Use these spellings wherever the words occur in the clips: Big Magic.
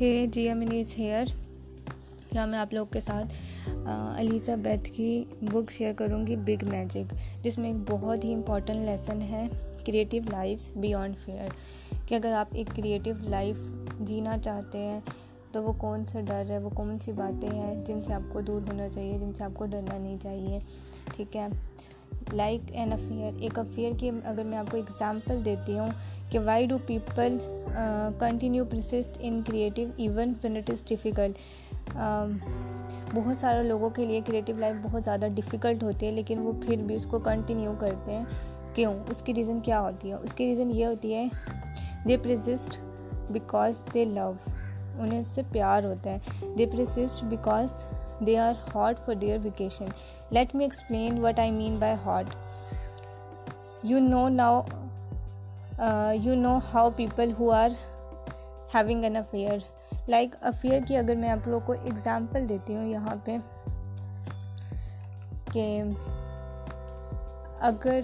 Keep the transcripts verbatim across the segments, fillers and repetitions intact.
ہے جی امین is here. کیا میں آپ لوگ کے ساتھ الیزا بیتھ کی بک شیئر کروں گی بگ میجک, جس میں ایک بہت ہی امپورٹنٹ لیسن ہے کریٹیو لائفس بیانڈ فیئر, کہ اگر آپ ایک کریٹیو لائف جینا چاہتے ہیں تو وہ کون سا ڈر ہے, وہ کون سی باتیں ہیں جن سے آپ کو دور ہونا چاہیے, جن سے آپ کو ڈرنا نہیں چاہیے. ٹھیک ہے, لائک این افیئر, ایک افیئر کی اگر میں آپ کو اگزامپل دیتی ہوں کہ why do people continue persist in creative even when it is difficult. بہت سارے لوگوں کے لیے کریٹیو لائف بہت زیادہ ڈیفیکلٹ ہوتی ہے, لیکن وہ پھر بھی اس کو کنٹینیو کرتے ہیں. کیوں؟ اس کی ریزن کیا ہوتی ہے؟ اس کی ریزن یہ ہوتی ہے دے پرسسٹ بیکاز دے لو, انہیں اس سے پیار ہوتا ہے. They persist because they are hot for their vacation. Let me explain what I mean by hot. You know now you know how people who are having an affair. Like affair کی اگر میں آپ لوگوں کو example دیتی ہوں یہاں پہ, کہ اگر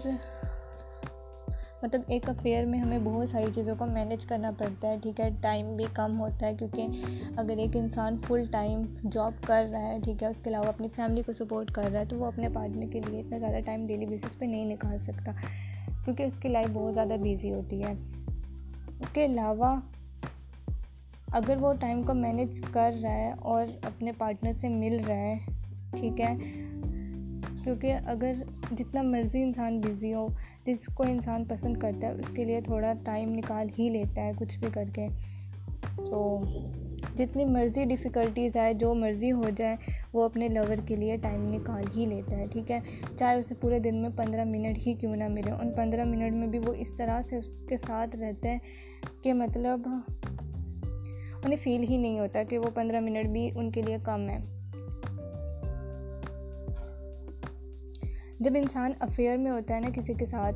مطلب ایک افیئر میں ہمیں بہت ساری چیزوں کو مینیج کرنا پڑتا ہے. ٹھیک ہے, ٹائم بھی کم ہوتا ہے, کیونکہ اگر ایک انسان فل ٹائم جاب کر رہا ہے, ٹھیک ہے, اس کے علاوہ اپنی فیملی کو سپورٹ کر رہا ہے, تو وہ اپنے پارٹنر کے لیے اتنا زیادہ ٹائم ڈیلی بیسس پہ نہیں نکال سکتا, کیونکہ اس کی لائف بہت زیادہ بیزی ہوتی ہے. اس کے علاوہ اگر وہ ٹائم کو مینیج کر رہا ہے اور اپنے پارٹنر سے مل رہا ہے, ٹھیک ہے, کیونکہ اگر جتنا مرضی انسان بیزی ہو, جس کو انسان پسند کرتا ہے اس کے لیے تھوڑا ٹائم نکال ہی لیتا ہے کچھ بھی کر کے. تو جتنی مرضی ڈیفیکلٹیز آئے, جو مرضی ہو جائے, وہ اپنے لور کے لیے ٹائم نکال ہی لیتا ہے. ٹھیک ہے, چاہے اسے پورے دن میں پندرہ منٹ ہی کیوں نہ ملے, ان پندرہ منٹ میں بھی وہ اس طرح سے اس کے ساتھ رہتا ہے کہ مطلب انہیں فیل ہی نہیں ہوتا کہ وہ پندرہ منٹ بھی ان کے لیے کم ہے. جب انسان افیئر میں ہوتا ہے نا کسی کے ساتھ,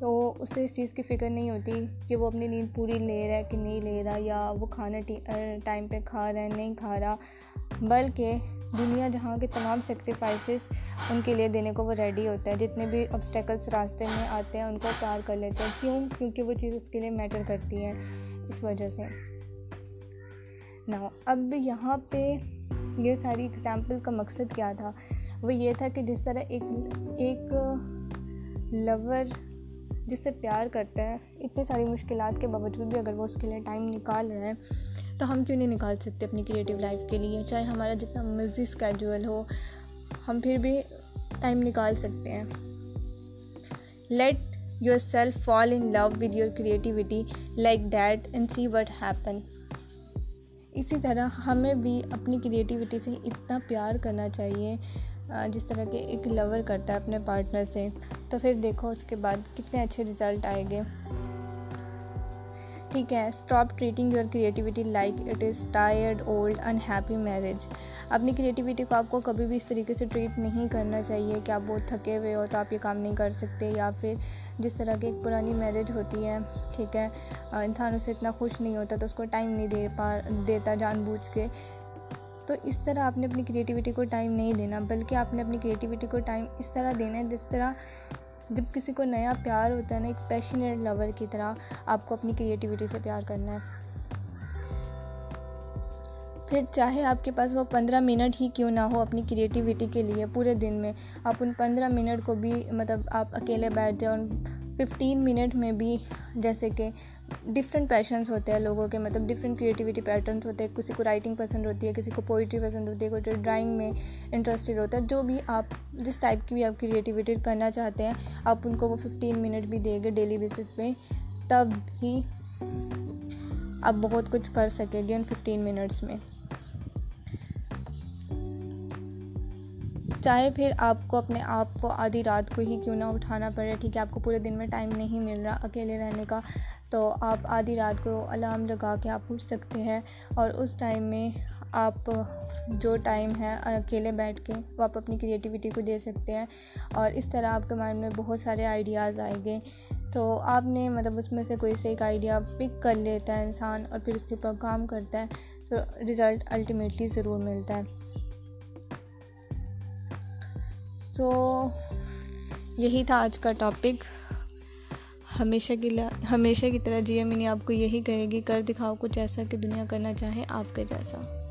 تو اسے اس چیز کی فکر نہیں ہوتی کہ وہ اپنی نیند پوری لے رہا ہے کہ نہیں لے رہا, یا وہ کھانا ٹائم پہ کھا رہا ہے نہیں کھا رہا, بلکہ دنیا جہاں کے تمام سیکریفائسز ان کے لیے دینے کو وہ ریڈی ہوتا ہے. جتنے بھی آبسٹیکلس راستے میں آتے ہیں ان کو پار کر لیتے ہیں. کیوں؟ کیونکہ وہ چیز اس کے لیے میٹر کرتی ہے. اس وجہ سے نا اب یہاں پہ یہ ساری اگزامپل کا مقصد کیا تھا؟ وہ یہ تھا کہ جس طرح ایک ایک لور جس سے پیار کرتا ہے اتنی ساری مشکلات کے باوجود بھی اگر وہ اس کے لیے ٹائم نکال رہا ہے, تو ہم کیوں نہیں نکال سکتے اپنی کریٹیو لائف کے لیے؟ چاہے ہمارا جتنا مرضی اسکیجول ہو, ہم پھر بھی ٹائم نکال سکتے ہیں. Let yourself fall in love with your creativity like that and see what happen. اسی طرح ہمیں بھی اپنی کریٹیوٹی سے اتنا پیار کرنا چاہیے جس طرح کہ ایک لور کرتا ہے اپنے پارٹنر سے, تو پھر دیکھو اس کے بعد کتنے اچھے رزلٹ آئے گے. ٹھیک ہے, stop treating your creativity like it is tired old unhappy marriage. اپنی کریٹیوٹی کو آپ کو کبھی بھی اس طریقے سے ٹریٹ نہیں کرنا چاہیے کہ آپ بہت تھکے ہوئے ہو تو آپ یہ کام نہیں کر سکتے, یا پھر جس طرح کی ایک پرانی میرج ہوتی ہے, ٹھیک ہے, انسان اس سے اتنا خوش نہیں ہوتا تو اس کو ٹائم نہیں دے پا دیتا جان بوجھ کے. تو اس طرح آپ نے اپنی کریٹیوٹی کو ٹائم نہیں دینا, بلکہ آپ نے اپنی کریٹیوٹی کو ٹائم اس طرح دینا ہے جس طرح جب کسی کو نیا پیار ہوتا ہے نا, ایک پیشنیٹ لور کی طرح آپ کو اپنی کریٹیوٹی سے پیار کرنا ہے. پھر چاہے آپ کے پاس وہ پندرہ منٹ ہی کیوں نہ ہو اپنی کریٹیوٹی کے لیے پورے دن میں, آپ ان پندرہ منٹ کو بھی مطلب آپ اکیلے بیٹھ جاؤ, ففٹین منٹ میں بھی, جیسے کہ ڈفرینٹ پیشنس ہوتے ہیں لوگوں کے, مطلب ڈفرینٹ کریٹیوٹی پیٹرنس ہوتے ہیں. کسی کو رائٹنگ پسند ہوتی ہے, کسی کو پوئٹری پسند ہوتی ہے, کوئی ڈرائنگ میں انٹرسٹڈ ہوتا ہے. جو بھی آپ جس ٹائپ کی بھی آپ کریٹیوٹی کرنا چاہتے ہیں, آپ ان کو وہ ففٹین منٹ بھی دیں گے ڈیلی بیسس پہ, تب بھی آپ بہت کچھ کر سکیں گے ان ففٹین منٹس میں. چاہے پھر آپ کو اپنے آپ کو آدھی رات کو ہی کیوں نہ اٹھانا پڑے, ٹھیک ہے, آپ کو پورے دن میں ٹائم نہیں مل رہا اکیلے رہنے کا, تو آپ آدھی رات کو الارم لگا کے آپ اٹھ سکتے ہیں, اور اس ٹائم میں آپ جو ٹائم ہے اکیلے بیٹھ کے وہ آپ اپنی کریٹیوٹی کو دے سکتے ہیں, اور اس طرح آپ کے مائنڈ میں بہت سارے آئیڈیاز آئیں گے. تو آپ نے مطلب اس میں سے کوئی سے ایک آئیڈیا پک کر لیتا ہے انسان, اور پھر اس کے اوپر کام کرتا ہے, تو رزلٹ الٹیمیٹلی ضرور ملتا ہے. سو so, یہی تھا آج کا ٹاپک. ہمیشہ کی ہمیشہ کی طرح جی امینی آپ کو یہی کہے گی، کر دکھاؤ کچھ ایسا کہ دنیا کرنا چاہے آپ کے جیسا۔